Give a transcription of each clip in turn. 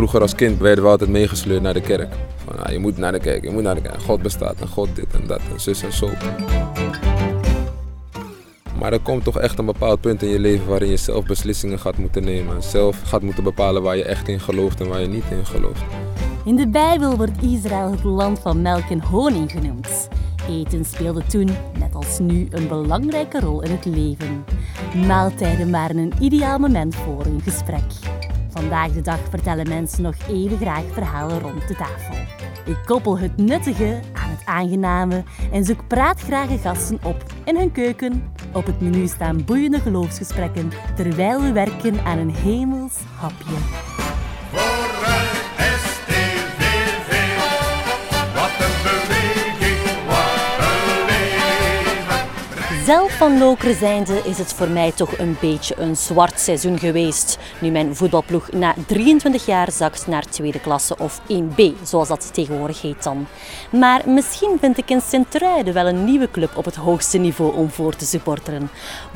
Vroeger als kind werden we altijd meegesleurd naar de kerk. Van, je moet naar de kerk, je moet naar de kerk. God bestaat en God dit en dat en zus en zo. Maar er komt toch echt een bepaald punt in je leven waarin je zelf beslissingen gaat moeten nemen. En zelf gaat moeten bepalen waar je echt in gelooft en waar je niet in gelooft. In de Bijbel wordt Israël het land van melk en honing genoemd. Eten speelde toen, net als nu, een belangrijke rol in het leven. Maaltijden waren een ideaal moment voor een gesprek. Vandaag de dag vertellen mensen nog even graag verhalen rond de tafel. Ik koppel het nuttige aan het aangename en zoek praatgrage gasten op in hun keuken. Op het menu staan boeiende geloofsgesprekken terwijl we werken aan een hemels hapje. Vooruit STVV, wat een beweging, wat een leven. Zelf van Lokeren zijnde is het voor mij toch een beetje een zwart seizoen geweest. Nu mijn voetbalploeg na 23 jaar zakt naar tweede klasse of 1B, zoals dat tegenwoordig heet dan. Maar misschien vind ik in Sint-Truiden wel een nieuwe club op het hoogste niveau om voor te supporteren.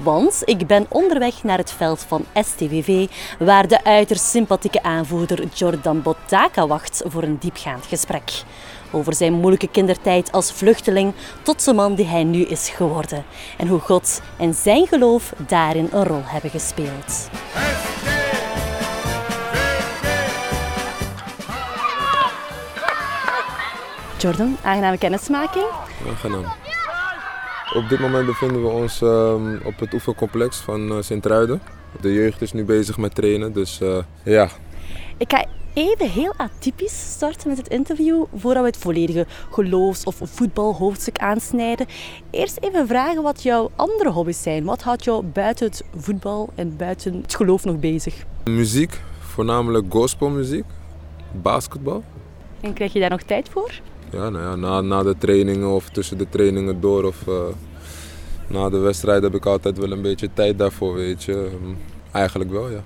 Want ik ben onderweg naar het veld van STVV, waar de uiterst sympathieke aanvoerder Jordan Botaka wacht voor een diepgaand gesprek. Over zijn moeilijke kindertijd als vluchteling tot de man die hij nu is geworden. En hoe God en zijn geloof daarin een rol hebben gespeeld. Jordan, aangename kennismaking. Aangenaam. Op dit moment bevinden we ons op het oefencomplex van Sint-Truiden. De jeugd is nu bezig met trainen, dus ja. Ik ga even heel atypisch starten met het interview, voordat we het volledige geloofs- of voetbalhoofdstuk aansnijden. Eerst even vragen wat jouw andere hobby's zijn. Wat houdt jou buiten het voetbal en buiten het geloof nog bezig? Muziek, voornamelijk gospelmuziek, basketbal. En krijg je daar nog tijd voor? Ja, nou ja, na de trainingen of tussen de trainingen door of na de wedstrijd heb ik altijd wel een beetje tijd daarvoor, weet je. Eigenlijk wel, ja.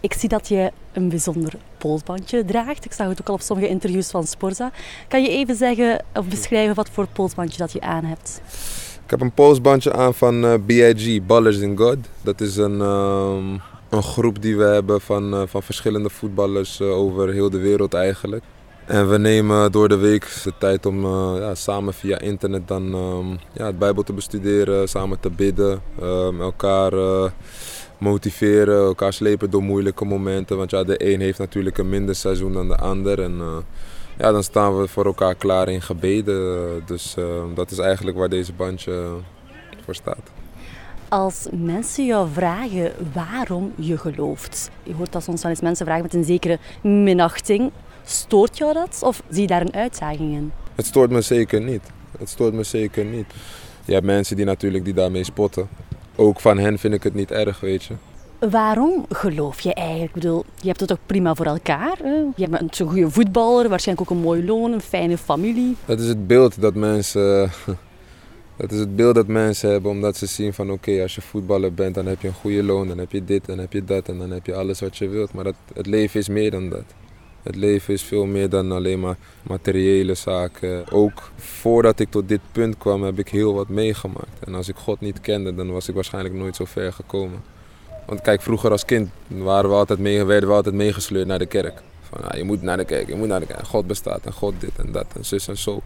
Ik zie dat je een bijzonder polsbandje draagt. Ik zag het ook al op sommige interviews van Sporza. Kan je even zeggen of beschrijven wat voor polsbandje dat je aan hebt? Ik heb een polsbandje aan van BIG, Ballers in God. Dat is een groep die we hebben van verschillende voetballers over heel de wereld eigenlijk. En we nemen door de week de tijd om samen via internet dan het Bijbel te bestuderen, samen te bidden, elkaar motiveren, elkaar slepen door moeilijke momenten. Want ja, de een heeft natuurlijk een minder seizoen dan de ander. En dan staan we voor elkaar klaar in gebeden. Dus dat is eigenlijk waar deze bandje voor staat. Als mensen jou vragen waarom je gelooft, je hoort dat soms wel eens mensen vragen met een zekere minachting. Stoort jou dat of zie je daar een uitdaging in? Het stoort me zeker niet. Je hebt mensen die daarmee spotten. Ook van hen vind ik het niet erg, weet je. Waarom geloof je eigenlijk? Ik bedoel, je hebt het toch prima voor elkaar? Hè? Je bent een goede voetballer, waarschijnlijk ook een mooi loon, een fijne familie. Dat is het beeld dat mensen hebben, omdat ze zien van oké, als je voetballer bent, dan heb je een goede loon, dan heb je dit, dan heb je dat en dan heb je alles wat je wilt. Maar het leven is meer dan dat. Het leven is veel meer dan alleen maar materiële zaken. Ook voordat ik tot dit punt kwam, heb ik heel wat meegemaakt. En als ik God niet kende, dan was ik waarschijnlijk nooit zo ver gekomen. Want kijk, vroeger als kind werden we altijd meegesleurd naar de kerk. Van, je moet naar de kerk, je moet naar de kerk. God bestaat en God dit en dat en zus en zo.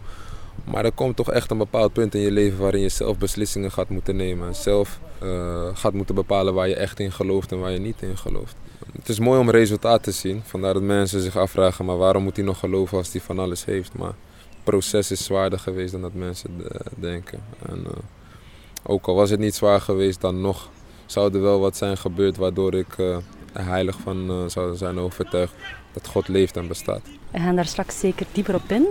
Maar er komt toch echt een bepaald punt in je leven waarin je zelf beslissingen gaat moeten nemen. En zelf gaat moeten bepalen waar je echt in gelooft en waar je niet in gelooft. Het is mooi om resultaat te zien. Vandaar dat mensen zich afvragen, maar waarom moet hij nog geloven als hij van alles heeft? Maar het proces is zwaarder geweest dan dat mensen denken. En ook al was het niet zwaar geweest, dan nog zou er wel wat zijn gebeurd waardoor ik er heilig van zou zijn overtuigd dat God leeft en bestaat. We gaan daar straks zeker dieper op in.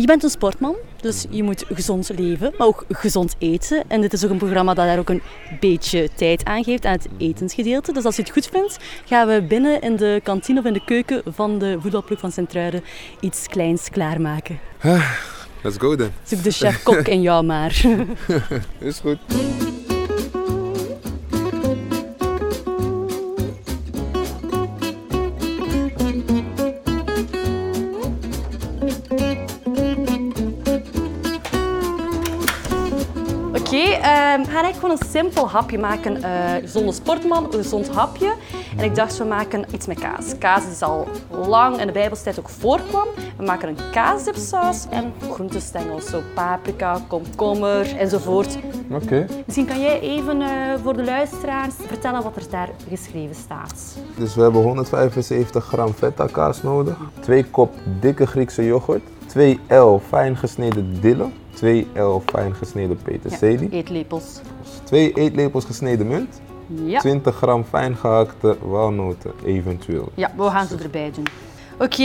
Je bent een sportman, dus je moet gezond leven, maar ook gezond eten. En dit is ook een programma dat daar ook een beetje tijd aan geeft aan het etensgedeelte. Dus als je het goed vindt, gaan we binnen in de kantine of in de keuken van de voetbalploeg van Sint-Truiden iets kleins klaarmaken. Let's go then. Zoek de chef-kok in jou maar. Is goed. gaan eigenlijk gewoon een simpel hapje maken. Gezonde sportman, een gezond hapje. En ik dacht, we maken iets met kaas. Kaas is al lang in de Bijbelstijd ook voorkwam. We maken een kaasdipsaus en groentestengel's, zo paprika, komkommer enzovoort. Oké. Okay. Misschien kan jij even voor de luisteraars vertellen wat er daar geschreven staat. Dus we hebben 175 gram feta kaas nodig, 2 kop dikke Griekse yoghurt, 2 L fijn gesneden dille, 2 L fijn gesneden peterselie, ja, eetlepels. 2 eetlepels gesneden munt, ja. 20 gram fijn gehakte walnoten eventueel. Ja, we gaan ze erbij doen. Oké,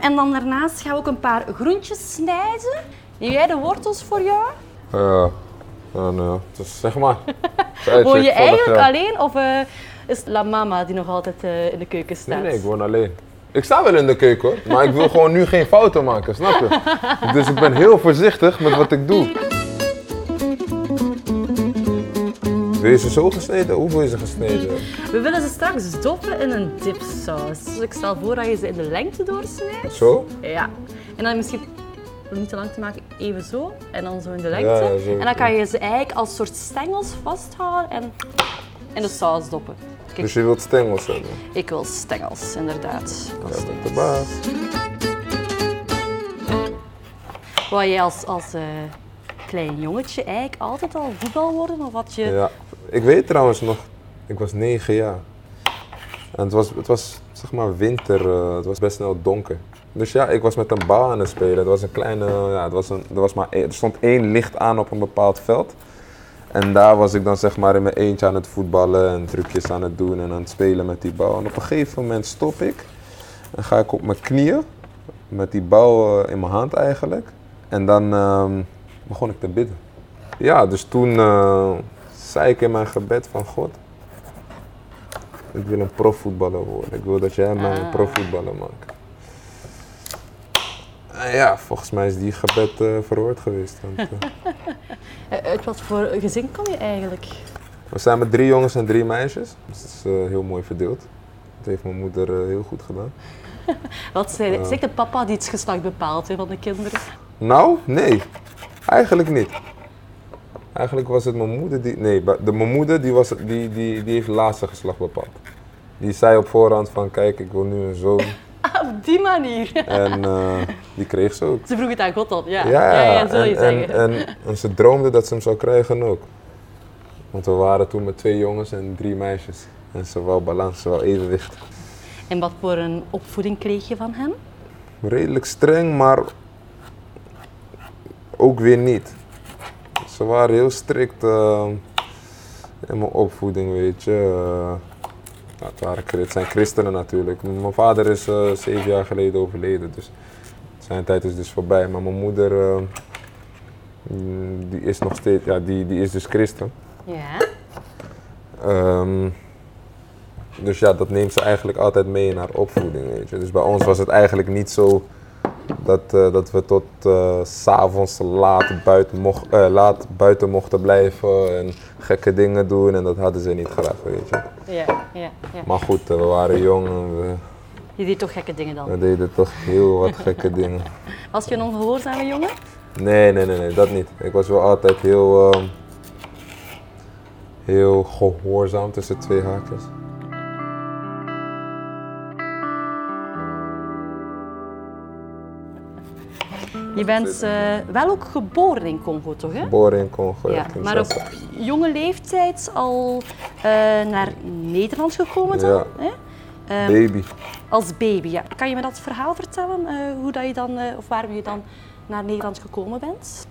en dan daarnaast gaan we ook een paar groentjes snijden. Neem jij de wortels voor jou? Ja, dus zeg maar. Woon je eigenlijk alleen of is La Mama die nog altijd in de keuken staat? Nee, ik woon alleen. Ik sta wel in de keuken hoor, maar ik wil gewoon nu geen fouten maken, snap je? Dus ik ben heel voorzichtig met wat ik doe. Wil je ze zo gesneden? Hoe wil je ze gesneden? We willen ze straks doppen in een dipsaus. Dus ik stel voor dat je ze in de lengte doorsnijdt. Zo? Ja. En dan misschien, om niet te lang te maken, even zo. En dan zo in de lengte. Ja, zo. En dan kan je ze eigenlijk als soort stengels vasthouden en in de saus doppen. Kijk. Dus je wilt stengels hebben? Ik wil stengels, inderdaad. Ja, dat is de baas. Wat jij als klein jongetje eigenlijk altijd al voetbal worden of wat je... Ja. Ik weet trouwens nog, ik was 9 jaar en het was zeg maar winter, het was best snel donker. Dus ja, ik was met een bal aan het spelen, het was een kleine, ja, er stond 1 licht aan op een bepaald veld. En daar was ik dan zeg maar in mijn eentje aan het voetballen en trucjes aan het doen en aan het spelen met die bal. En op een gegeven moment stop ik en ga ik op mijn knieën met die bal in mijn hand eigenlijk en dan begon ik te bidden. Ja, dus toen... zei ik in mijn gebed van God, ik wil een profvoetballer worden. Ik wil dat jij mij een profvoetballer maakt. En ja, volgens mij is die gebed verhoord geweest. Want, Uit wat voor gezin kom je eigenlijk? We zijn met 3 jongens en 3 meisjes. Dus dat is heel mooi verdeeld. Dat heeft mijn moeder heel goed gedaan. Wat zei de papa die het geslacht bepaalt van de kinderen? Nou, nee. Eigenlijk niet. Eigenlijk was het mijn moeder die... Nee, mijn moeder die heeft het laatste geslacht bepaald. Die zei op voorhand van, kijk, ik wil nu een zoon. Op die manier. En die kreeg ze ook. Ze vroeg het aan God op, ja. Ja, zul je zeggen. En ze droomde dat ze hem zou krijgen ook. Want we waren toen met 2 jongens en 3 meisjes. En ze wou balans, ze wou evenwicht. En wat voor een opvoeding kreeg je van hem? Redelijk streng, maar ook weer niet. Ze waren heel strikt in mijn opvoeding, weet je. Het zijn christenen natuurlijk. Mijn vader is 7 jaar geleden overleden, dus zijn tijd is dus voorbij. Maar mijn moeder, die is nog steeds, ja, die is dus christen. Ja. Dus ja, dat neemt ze eigenlijk altijd mee in haar opvoeding, weet je. Dus bij ons was het eigenlijk niet zo... Dat we tot 's avonds laat buiten mochten blijven en gekke dingen doen en dat hadden ze niet graag, weet je. Ja. Maar goed, we waren jong en we... Je deed toch gekke dingen dan? We deden toch heel wat gekke dingen. Was je een ongehoorzame jongen? Nee, dat niet. Ik was wel altijd heel, heel gehoorzaam tussen 2 haakjes. Je bent wel ook geboren in Congo, toch? Hè? Geboren in Congo, ja. Maar op jonge leeftijd al naar Nederland gekomen dan? Ja. Hè? Baby. Als baby, ja. Kan je me dat verhaal vertellen? Hoe dat je dan, of waarom je dan naar Nederland gekomen bent?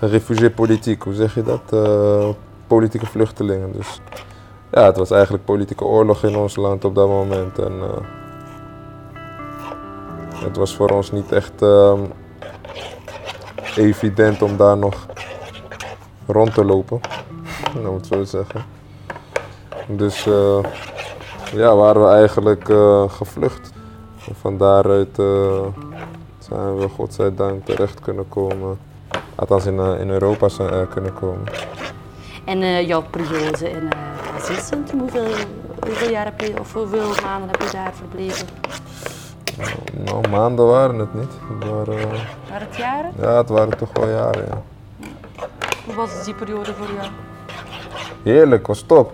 Refugee politiek, hoe zeg je dat? Politieke vluchtelingen. Dus ja, het was eigenlijk politieke oorlog in ons land op dat moment. En, het was voor ons niet echt evident om daar nog rond te lopen, om het zo te zeggen. Dus ja, waren we eigenlijk gevlucht. En van daaruit zijn we, godzijdank, terecht kunnen komen. Althans in Europa kunnen komen. En jouw periode in het asielcentrum, hoeveel jaar heb je, of hoeveel maanden heb je daar verbleven? Nou, maanden waren het niet. Het waren het jaren? Ja, het waren toch wel jaren, ja. Hoe was die periode voor jou? Heerlijk, was top.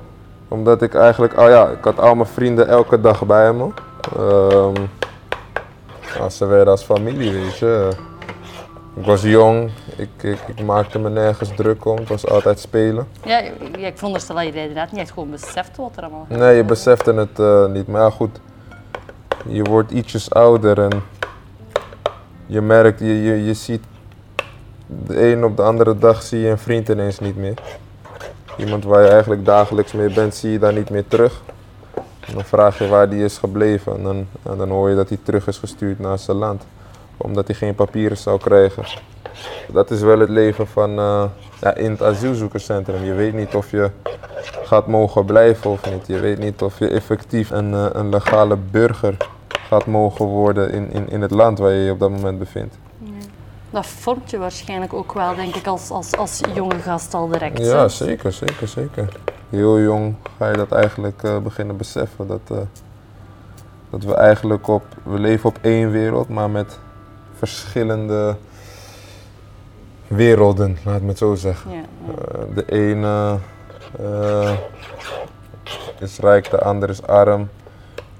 Omdat ik eigenlijk, ik had al mijn vrienden elke dag bij me. Ze werden als familie, weet je. Ik was jong, ik maakte me nergens druk om, het was altijd spelen. Ja, ik veronderstel dat je inderdaad niet echt gewoon besefte wat er allemaal gebeurde. Nee, je besefte het niet, maar ja goed. Je wordt ietsjes ouder en je merkt, je ziet de een op de andere dag zie je een vriend ineens niet meer. Iemand waar je eigenlijk dagelijks mee bent, zie je daar niet meer terug. En dan vraag je waar die is gebleven en dan hoor je dat hij terug is gestuurd naar zijn land. Omdat hij geen papieren zou krijgen. Dat is wel het leven van in het asielzoekerscentrum. Je weet niet of je gaat mogen blijven of niet. Je weet niet of je effectief een legale burger gaat mogen worden in het land waar je je op dat moment bevindt. Ja. Dat vormt je waarschijnlijk ook wel, denk ik, als jonge gast al direct. Ja, zeker. Heel jong ga je dat eigenlijk beginnen beseffen. Dat we eigenlijk we leven op één wereld, maar met verschillende werelden, laat ik het zo zeggen. Ja. De ene is rijk, de ander is arm.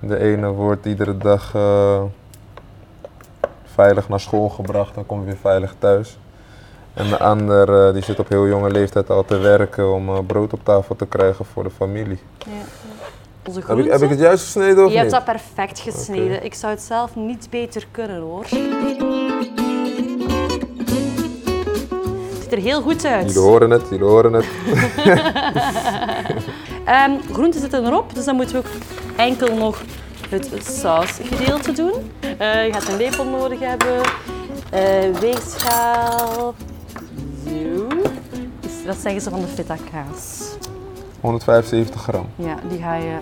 De ene wordt iedere dag veilig naar school gebracht, dan kom je weer veilig thuis. En de ander die zit op heel jonge leeftijd al te werken om brood op tafel te krijgen voor de familie. Ja. Heb ik het juist gesneden of niet? Je hebt dat perfect gesneden. Okay. Ik zou het zelf niet beter kunnen, hoor. Het ziet er heel goed uit. Jullie horen het. Groenten zitten erop, dus dan moeten we ook enkel nog het sausgedeelte doen. Je gaat een lepel nodig hebben, weegschaal. Zo. Dus dat zeggen ze van de feta kaas. 175 gram. Ja, die ga je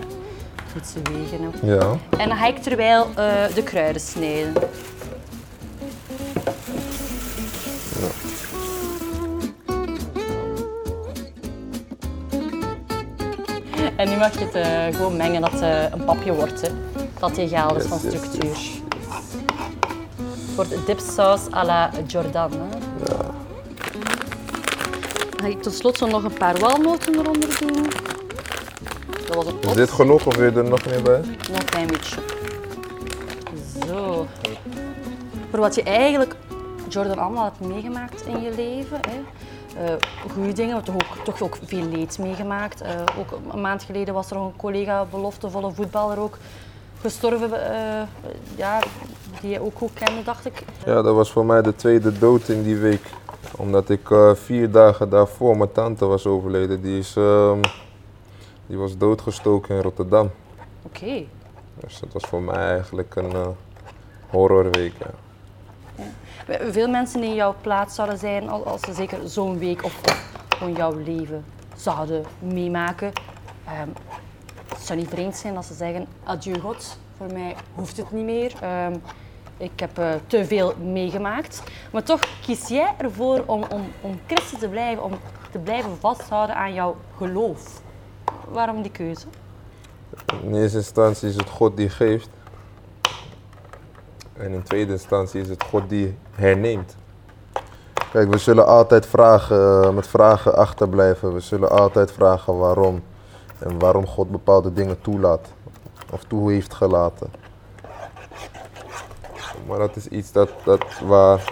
goed wegen. Hè. Ja. En dan ga ik terwijl de kruiden snijden. Ja. En nu mag je het gewoon mengen dat het een papje wordt, hè. Dat die gaal is van structuur. Het wordt dipsaus à la Jordan. Hè. Ja. Dan ga ik tot slot zo nog een paar walnoten eronder doen. Dat was een pot. Is dit genoeg of wil je er nog meer bij? Nog een klein beetje. Zo. Voor wat je eigenlijk, Jordan, allemaal hebt meegemaakt in je leven. Hè. Goede dingen, maar toch ook veel leed meegemaakt. Ook een maand geleden was er nog een collega, beloftevolle voetballer ook, gestorven. Die je ook goed kende, dacht ik. Ja, dat was voor mij de tweede dood in die week. Omdat ik 4 dagen daarvoor mijn tante was overleden. Die was doodgestoken in Rotterdam. Oké. Dus dat was voor mij eigenlijk een horrorweek. Ja. Ja. Veel mensen in jouw plaats zouden zijn als ze zeker zo'n week of jouw leven zouden meemaken. Het zou niet vreemd zijn als ze zeggen, adieu God, voor mij hoeft het niet meer. Ik heb te veel meegemaakt, maar toch kies jij ervoor om christen te blijven, om te blijven vasthouden aan jouw geloof. Waarom die keuze? In eerste instantie is het God die geeft. En in tweede instantie is het God die herneemt. Kijk, we zullen altijd met vragen achterblijven. We zullen altijd vragen waarom. En waarom God bepaalde dingen toelaat of toe heeft gelaten. Maar dat is iets dat waar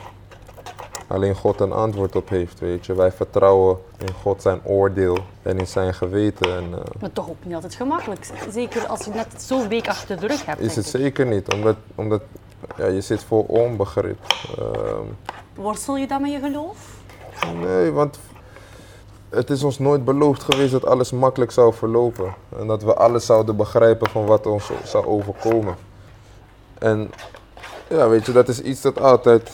alleen God een antwoord op heeft, weet je. Wij vertrouwen in God zijn oordeel en in zijn geweten. Maar toch ook niet altijd gemakkelijk. Zeker als je net zo'n week achter de rug hebt. Is het zeker niet, omdat je zit vol onbegrip. Worstel je dan met je geloof? Nee, want het is ons nooit beloofd geweest dat alles makkelijk zou verlopen. En dat we alles zouden begrijpen van wat ons zou overkomen. En ja, weet je, dat is iets dat altijd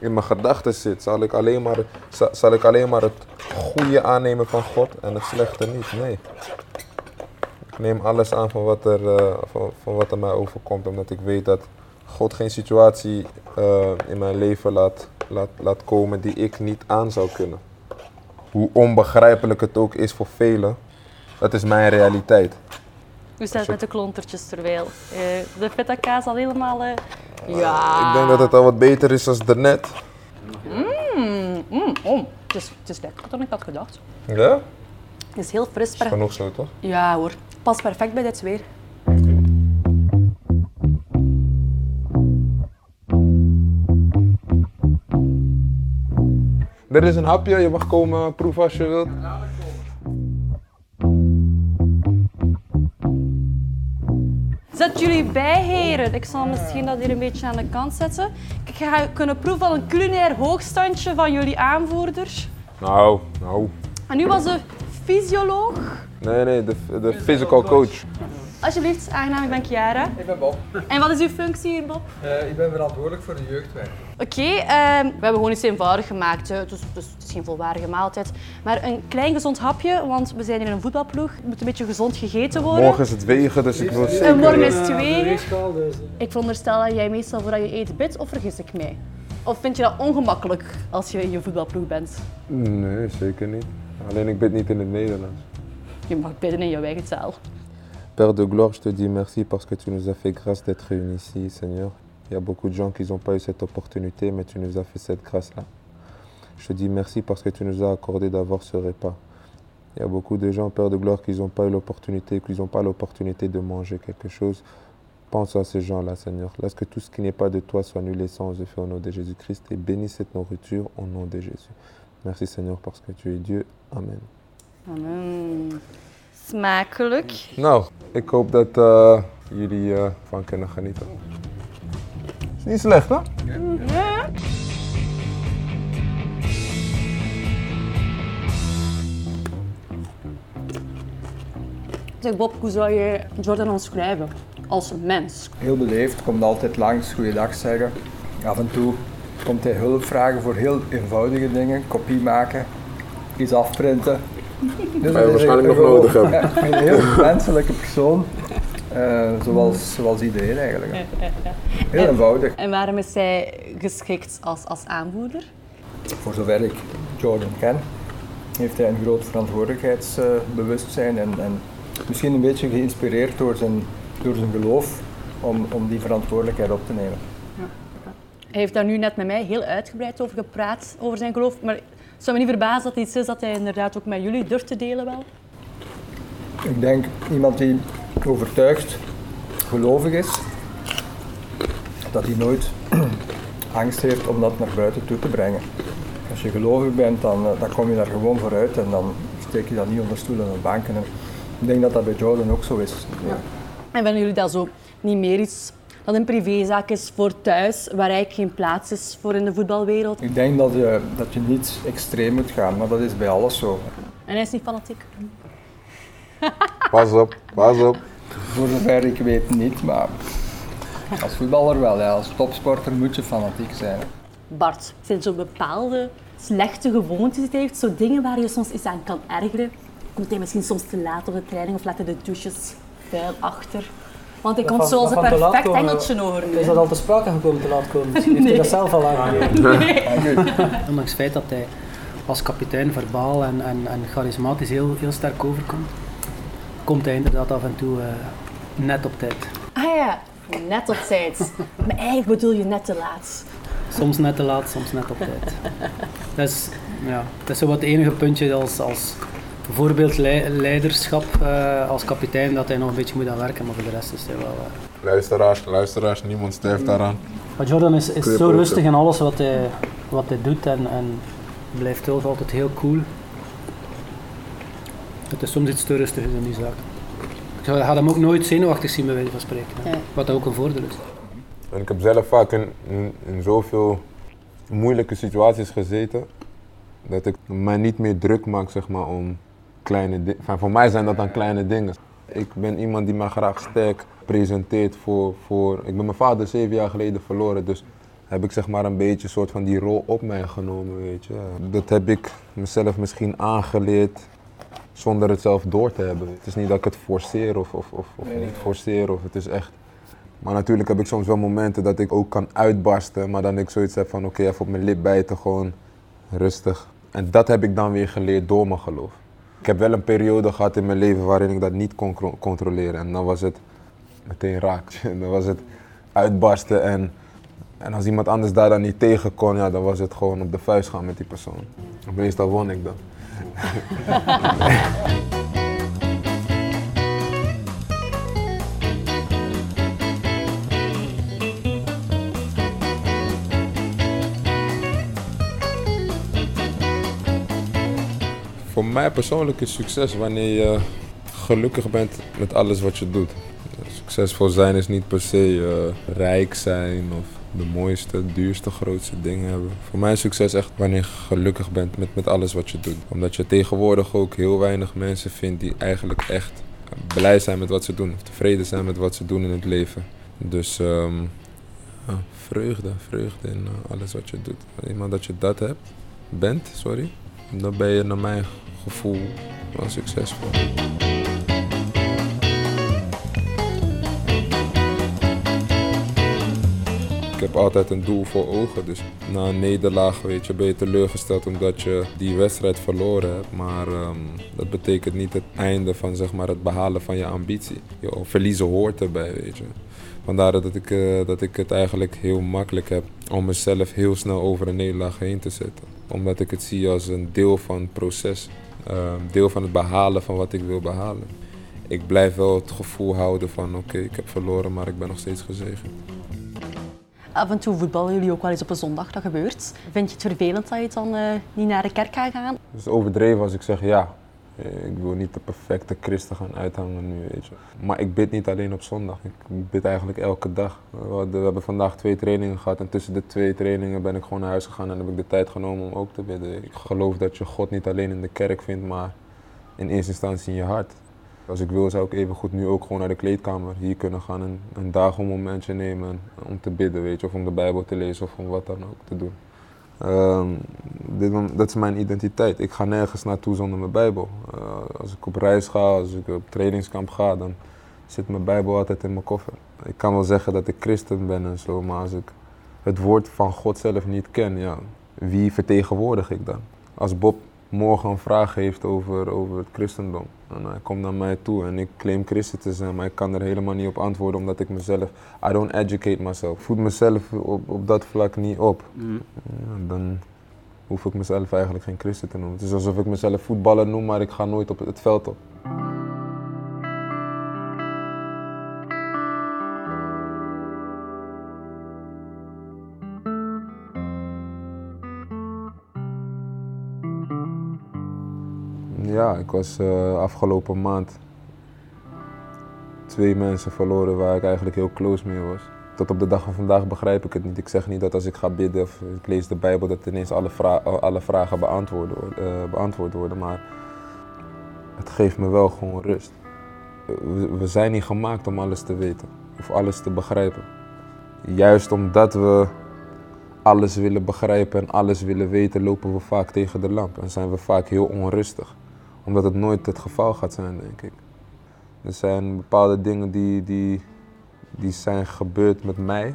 in mijn gedachten zit. Zal ik alleen maar het goede aannemen van God en het slechte niet? Nee. Ik neem alles aan van wat er mij overkomt, omdat ik weet dat God geen situatie in mijn leven laat komen die ik niet aan zou kunnen. Hoe onbegrijpelijk het ook is voor velen, dat is mijn realiteit. Hoe staat het met de klontertjes terwijl? De feta kaas al helemaal... Ik denk dat het al wat beter is dan daarnet. Het is lekkerder dan ik had gedacht. Ja? Het is heel fris. Het is genoeg zo, toch? Ja hoor. Het past perfect bij dit weer. Er is een hapje, je mag komen proeven als je wilt. Zet jullie bij, heren. Ik zal misschien dat hier een beetje aan de kant zetten. Ik ga kunnen proeven van een culinair hoogstandje van jullie aanvoerders. Nou. En nu was de fysioloog? Nee, de physical coach. Alsjeblieft, aangenaam, ik ben Kiara. Ik ben Bob. En wat is uw functie hier, Bob? Ik ben verantwoordelijk voor de jeugdwerking. Oké, we hebben gewoon iets eenvoudig gemaakt, dus het is geen volwaardige maaltijd. Maar een klein gezond hapje, want we zijn in een voetbalploeg. Het moet een beetje gezond gegeten worden. Morgen is het wegen, dus ik wil zeker... En morgen is het wegen. Ik veronderstel dat jij meestal voordat je eet bidt, of vergis ik mij? Of vind je dat ongemakkelijk als je in je voetbalploeg bent? Nee, zeker niet. Alleen ik bid niet in het Nederlands. Je mag bidden in jouw eigen taal. Père de gloire, je te dis merci parce que tu nous as fait grâce d'être réunis ici, Seigneur. Il y a beaucoup de gens qui n'ont pas eu cette opportunité, mais tu nous as fait cette grâce-là. Je te dis merci parce que tu nous as accordé d'avoir ce repas. Il y a beaucoup de gens, Père de gloire, qui n'ont pas eu l'opportunité, qu'ils n'ont pas l'opportunité de manger quelque chose. Pense à ces gens-là, Seigneur. Laisse que tout ce qui n'est pas de toi soit annulé sans effet au nom de Jésus-Christ et bénis cette nourriture au nom de Jésus. Merci, Seigneur, parce que tu es Dieu. Amen. Amen. Smakelijk. Nou, ik hoop dat jullie van kunnen genieten. Is niet slecht, hè? Ja. Zeg Bob, hoe zou je Jordan omschrijven als mens? Heel beleefd, komt altijd langs, goeiedag zeggen. Af en toe komt hij hulp vragen voor heel eenvoudige dingen, kopie maken, iets afprinten. Dus dat je waarschijnlijk nog nodig hebben. Ja, een heel menselijke persoon, zoals iedereen eigenlijk. Heel eenvoudig. En waarom is hij geschikt als aanvoerder? Voor zover ik Jordan ken, heeft hij een groot verantwoordelijkheidsbewustzijn en misschien een beetje geïnspireerd door zijn geloof om die verantwoordelijkheid op te nemen. Ja. Hij heeft daar nu net met mij heel uitgebreid over gepraat, over zijn geloof. Maar het zou me niet verbazen dat het iets is dat hij inderdaad ook met jullie durft te delen wel? Ik denk iemand die overtuigd gelovig is, dat hij nooit angst heeft om dat naar buiten toe te brengen. Als je gelovig bent, dan kom je daar gewoon vooruit en dan steek je dat niet onder stoelen en banken. En ik denk dat dat bij Jordan ook zo is. Ja. En vinden jullie dat zo niet meer iets dat een privézaak is voor thuis, waar eigenlijk geen plaats is voor in de voetbalwereld? Ik denk dat je niet extreem moet gaan, maar dat is bij alles zo. En hij is niet fanatiek. Pas op. Voor zover ik weet niet, maar als voetballer wel. Ja. Als topsporter moet je fanatiek zijn. Bart, zijn zo'n bepaalde slechte gewoontes die hij heeft, zo dingen waar je soms iets aan kan ergeren? Komt hij misschien soms te laat op de training of laat hij de douches vuil achter? Want hij komt zoals een perfect engeltje over nu. Is dat al te sprake gekomen te laat komen? Heeft hij dat zelf al aangegeven? Nee. Ondanks het feit dat hij als kapitein verbaal en charismatisch heel sterk overkomt, komt hij inderdaad af en toe net op tijd. Ah ja, net op tijd. Maar eigenlijk bedoel je net te laat. Soms net te laat, soms net op tijd. Dus, ja, dat is zo wat het enige puntje als bijvoorbeeld leiderschap als kapitein, dat hij nog een beetje moet aan werken, maar voor de rest is hij wel... Luisteraars, niemand sterft daaraan. Maar Jordan is zo rustig in alles wat hij doet en blijft zelf altijd heel cool. Het is soms iets te rustig in die zaak. Ik ga hem ook nooit zenuwachtig zien bij wijze van spreken, wat dat ook een voordeel is. En ik heb zelf vaak in zoveel moeilijke situaties gezeten, dat ik mij niet meer druk maak om... Voor mij zijn dat dan kleine dingen. Ik ben iemand die mij graag sterk presenteert voor... Ik ben mijn vader 7 jaar geleden verloren, dus heb ik een beetje soort van die rol op mij genomen, weet je. Dat heb ik mezelf misschien aangeleerd zonder het zelf door te hebben. Het is niet dat ik het forceer of niet forceer, of het is echt... Maar natuurlijk heb ik soms wel momenten dat ik ook kan uitbarsten, maar dan ik zoiets heb van oké, even op mijn lip bijten, gewoon rustig. En dat heb ik dan weer geleerd door mijn geloof. Ik heb wel een periode gehad in mijn leven waarin ik dat niet kon controleren en dan was het meteen raak. Dan was het uitbarsten en En als iemand anders daar dan niet tegen kon, ja, dan was het gewoon op de vuist gaan met die persoon. Meestal won ik dan. Voor mij persoonlijk is succes wanneer je gelukkig bent met alles wat je doet. Succesvol zijn is niet per se rijk zijn of de mooiste, duurste, grootste dingen hebben. Voor mij is succes echt wanneer je gelukkig bent met alles wat je doet. Omdat je tegenwoordig ook heel weinig mensen vindt die eigenlijk echt blij zijn met wat ze doen. Of tevreden zijn met wat ze doen in het leven. Dus vreugde in alles wat je doet. Eenmaal dat je dat bent, dan ben je naar mijn gevoel wel succesvol. Ik heb altijd een doel voor ogen, dus na een nederlaag ben je teleurgesteld omdat je die wedstrijd verloren hebt. Maar dat betekent niet het einde van het behalen van je ambitie. Verliezen hoort erbij, Vandaar dat ik het eigenlijk heel makkelijk heb om mezelf heel snel over een nederlaag heen te zetten. Omdat ik het zie als een deel van het proces, deel van het behalen van wat ik wil behalen. Ik blijf wel het gevoel houden van oké, ik heb verloren, maar ik ben nog steeds gezegend. Af en toe voetballen jullie ook wel eens op een zondag, dat gebeurt. Vind je het vervelend dat je dan niet naar de kerk gaat gaan? Het is overdreven als ik zeg ja. Ik wil niet de perfecte christen gaan uithangen nu, Maar ik bid niet alleen op zondag. Ik bid eigenlijk elke dag. We hebben vandaag 2 trainingen gehad en tussen de 2 trainingen ben ik gewoon naar huis gegaan en heb ik de tijd genomen om ook te bidden. Ik geloof dat je God niet alleen in de kerk vindt, maar in eerste instantie in je hart. Als ik wil, zou ik evengoed nu ook gewoon naar de kleedkamer hier kunnen gaan en een dag een momentje nemen om te bidden, of om de Bijbel te lezen of om wat dan ook te doen. Dat is mijn identiteit. Ik ga nergens naartoe zonder mijn Bijbel. Als ik op reis ga, als ik op trainingskamp ga, dan zit mijn Bijbel altijd in mijn koffer. Ik kan wel zeggen dat ik christen ben en zo, maar als ik het woord van God zelf niet ken, ja, wie vertegenwoordig ik dan? Als Bob morgen een vraag heeft over het christendom en hij komt naar mij toe en ik claim christen te zijn, maar ik kan er helemaal niet op antwoorden omdat ik mezelf, I don't educate myself. Ik voed mezelf op dat vlak niet op. Ja, dan hoef ik mezelf eigenlijk geen christen te noemen. Het is alsof ik mezelf voetballer noem, maar ik ga nooit op het veld op. Ja, ik was afgelopen maand 2 mensen verloren waar ik eigenlijk heel close mee was. Tot op de dag van vandaag begrijp ik het niet. Ik zeg niet dat als ik ga bidden of ik lees de Bijbel dat ineens alle vragen beantwoord worden, maar het geeft me wel gewoon rust. We zijn niet gemaakt om alles te weten of alles te begrijpen. Juist omdat we alles willen begrijpen en alles willen weten, lopen we vaak tegen de lamp en zijn we vaak heel onrustig. Omdat het nooit het geval gaat zijn, denk ik. Er zijn bepaalde dingen die zijn gebeurd met mij.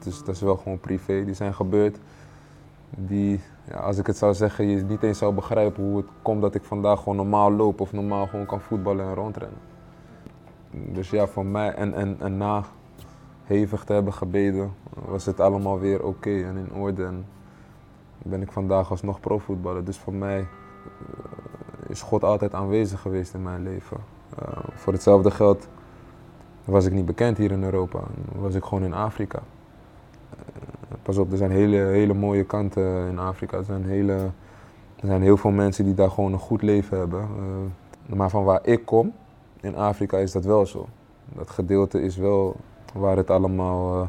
Dat is wel gewoon privé. Die zijn gebeurd die, ja, als ik het zou zeggen, je niet eens zou begrijpen hoe het komt dat ik vandaag gewoon normaal loop of normaal gewoon kan voetballen en rondrennen. Dus ja, voor mij en na hevig te hebben gebeden, was het allemaal weer oké en in orde. En ben ik vandaag alsnog profvoetballer. Dus voor mij is God altijd aanwezig geweest in mijn leven. Voor hetzelfde geld was ik niet bekend hier in Europa. Was ik gewoon in Afrika. Pas op, er zijn hele mooie kanten in Afrika. Er zijn heel veel mensen die daar gewoon een goed leven hebben. Maar van waar ik kom, in Afrika, is dat wel zo. Dat gedeelte is wel waar het allemaal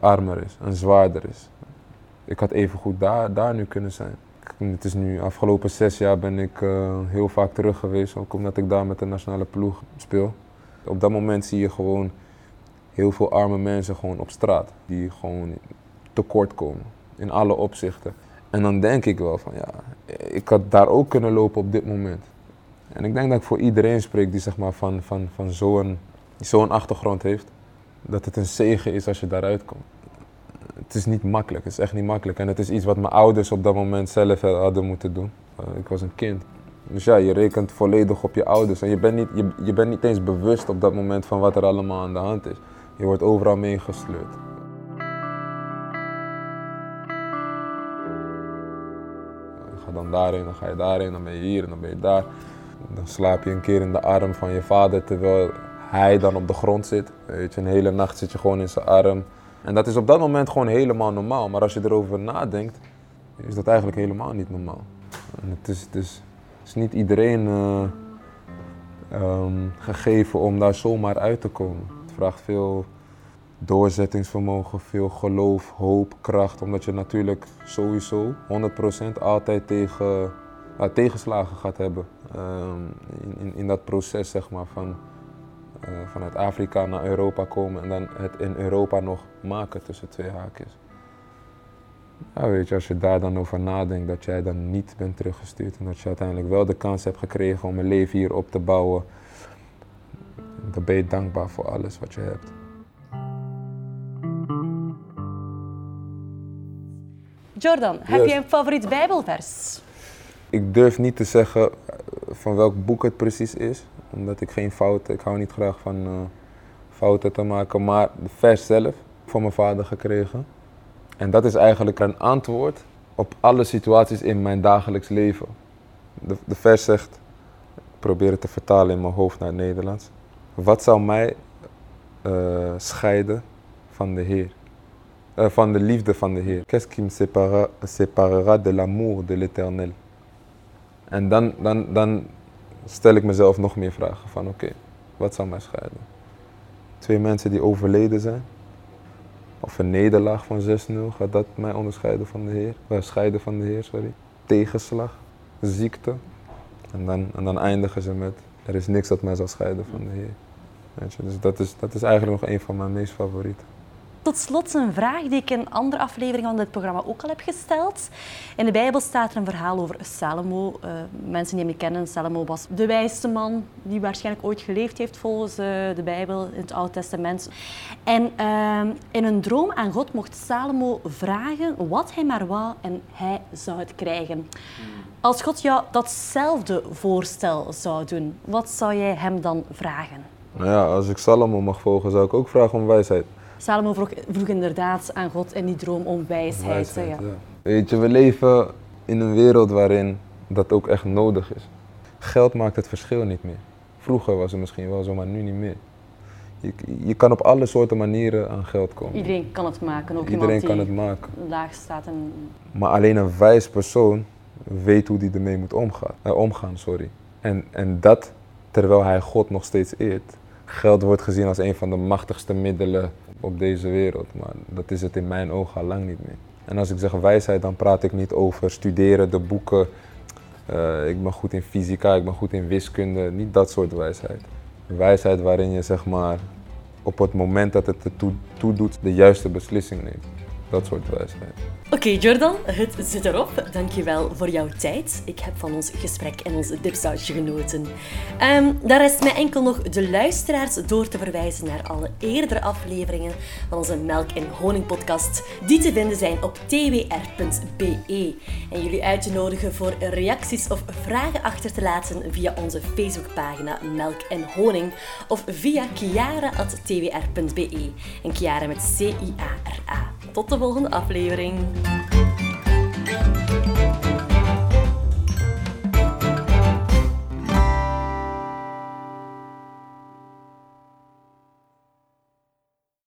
armer is en zwaarder is. Ik had evengoed daar nu kunnen zijn. Het is nu, afgelopen 6 jaar ben ik heel vaak terug geweest, ook omdat ik daar met de nationale ploeg speel. Op dat moment zie je gewoon heel veel arme mensen gewoon op straat, die gewoon tekort komen, in alle opzichten. En dan denk ik wel van ja, ik had daar ook kunnen lopen op dit moment. En ik denk dat ik voor iedereen spreek die van zo'n achtergrond heeft, dat het een zegen is als je daaruit komt. Het is niet makkelijk, het is echt niet makkelijk. En het is iets wat mijn ouders op dat moment zelf hadden moeten doen. Ik was een kind. Dus ja, je rekent volledig op je ouders. En je bent niet eens bewust op dat moment van wat er allemaal aan de hand is. Je wordt overal meegesleurd. ga dan daarheen, dan ga je daarheen, dan ben je hier en dan ben je daar. Dan slaap je een keer in de arm van je vader terwijl hij dan op de grond zit. Weet je, een hele nacht zit je gewoon in zijn arm. En dat is op dat moment gewoon helemaal normaal. Maar als je erover nadenkt, is dat eigenlijk helemaal niet normaal. En het is niet iedereen gegeven om daar zomaar uit te komen. Het vraagt veel doorzettingsvermogen, veel geloof, hoop, kracht. Omdat je natuurlijk sowieso 100% altijd tegenslagen gaat hebben. In dat proces, zeg maar, van vanuit Afrika naar Europa komen en dan het in Europa nog maken tussen twee haakjes. Ja, weet je, als je daar dan over nadenkt, dat jij dan niet bent teruggestuurd en dat je uiteindelijk wel de kans hebt gekregen om een leven hier op te bouwen, dan ben je dankbaar voor alles wat je hebt. Jordan, heb je een favoriet Bijbelvers? Ik durf niet te zeggen van welk boek het precies is, omdat ik geen fouten, ik hou niet graag van fouten te maken, maar de vers zelf van mijn vader gekregen. En dat is eigenlijk een antwoord op alle situaties in mijn dagelijks leven. De vers zegt, ik probeer het te vertalen in mijn hoofd naar het Nederlands. Wat zou mij scheiden van de Heer? Van de liefde van de Heer. Qu'est-ce qui me séparera de l'amour de l'éternel? En dan stel ik mezelf nog meer vragen van oké, wat zou mij scheiden? 2 mensen die overleden zijn. Of een nederlaag van 6-0, gaat dat mij onderscheiden van de Heer? Scheiden van de Heer, sorry. Tegenslag, ziekte. En dan eindigen ze met, er is niks dat mij zal scheiden van de Heer. Weet je, dus dat is eigenlijk nog een van mijn meest favorieten. Tot slot een vraag die ik in een andere aflevering van dit programma ook al heb gesteld. In de Bijbel staat er een verhaal over Salomo. Mensen die hem niet kennen, Salomo was de wijste man die waarschijnlijk ooit geleefd heeft volgens de Bijbel in het Oude Testament. En in een droom aan God mocht Salomo vragen wat hij maar wou en hij zou het krijgen. Als God jou datzelfde voorstel zou doen, wat zou jij hem dan vragen? Nou ja, als ik Salomo mag volgen, zou ik ook vragen om wijsheid. Salomo vroeg inderdaad aan God in die droom om wijsheid ja. Weet je, we leven in een wereld waarin dat ook echt nodig is. Geld maakt het verschil niet meer. Vroeger was het misschien wel zo, maar nu niet meer. Je kan op alle soorten manieren aan geld komen. Iedereen kan het maken, ook iedereen iemand die laag staat. En... Maar alleen een wijs persoon weet hoe die ermee moet omgaan. En dat terwijl hij God nog steeds eert. Geld wordt gezien als een van de machtigste middelen op deze wereld, maar dat is het in mijn ogen al lang niet meer. En als ik zeg wijsheid, dan praat ik niet over studeren, de boeken, ik ben goed in fysica, ik ben goed in wiskunde, niet dat soort wijsheid. Wijsheid waarin je zeg maar op het moment dat het ertoe doet, de juiste beslissing neemt. Dat soort wijsheid. Oké, Jordan, het zit erop. Dankjewel voor jouw tijd. Ik heb van ons gesprek en ons dipsausje genoten. Daar rest mij enkel nog de luisteraars door te verwijzen naar alle eerdere afleveringen van onze Melk en Honing podcast, die te vinden zijn op twr.be. En jullie uit te nodigen voor reacties of vragen achter te laten via onze Facebookpagina Melk en Honing of via kiara.twr.be. En Kiara met C-I-A-R-A. Tot de volgende aflevering.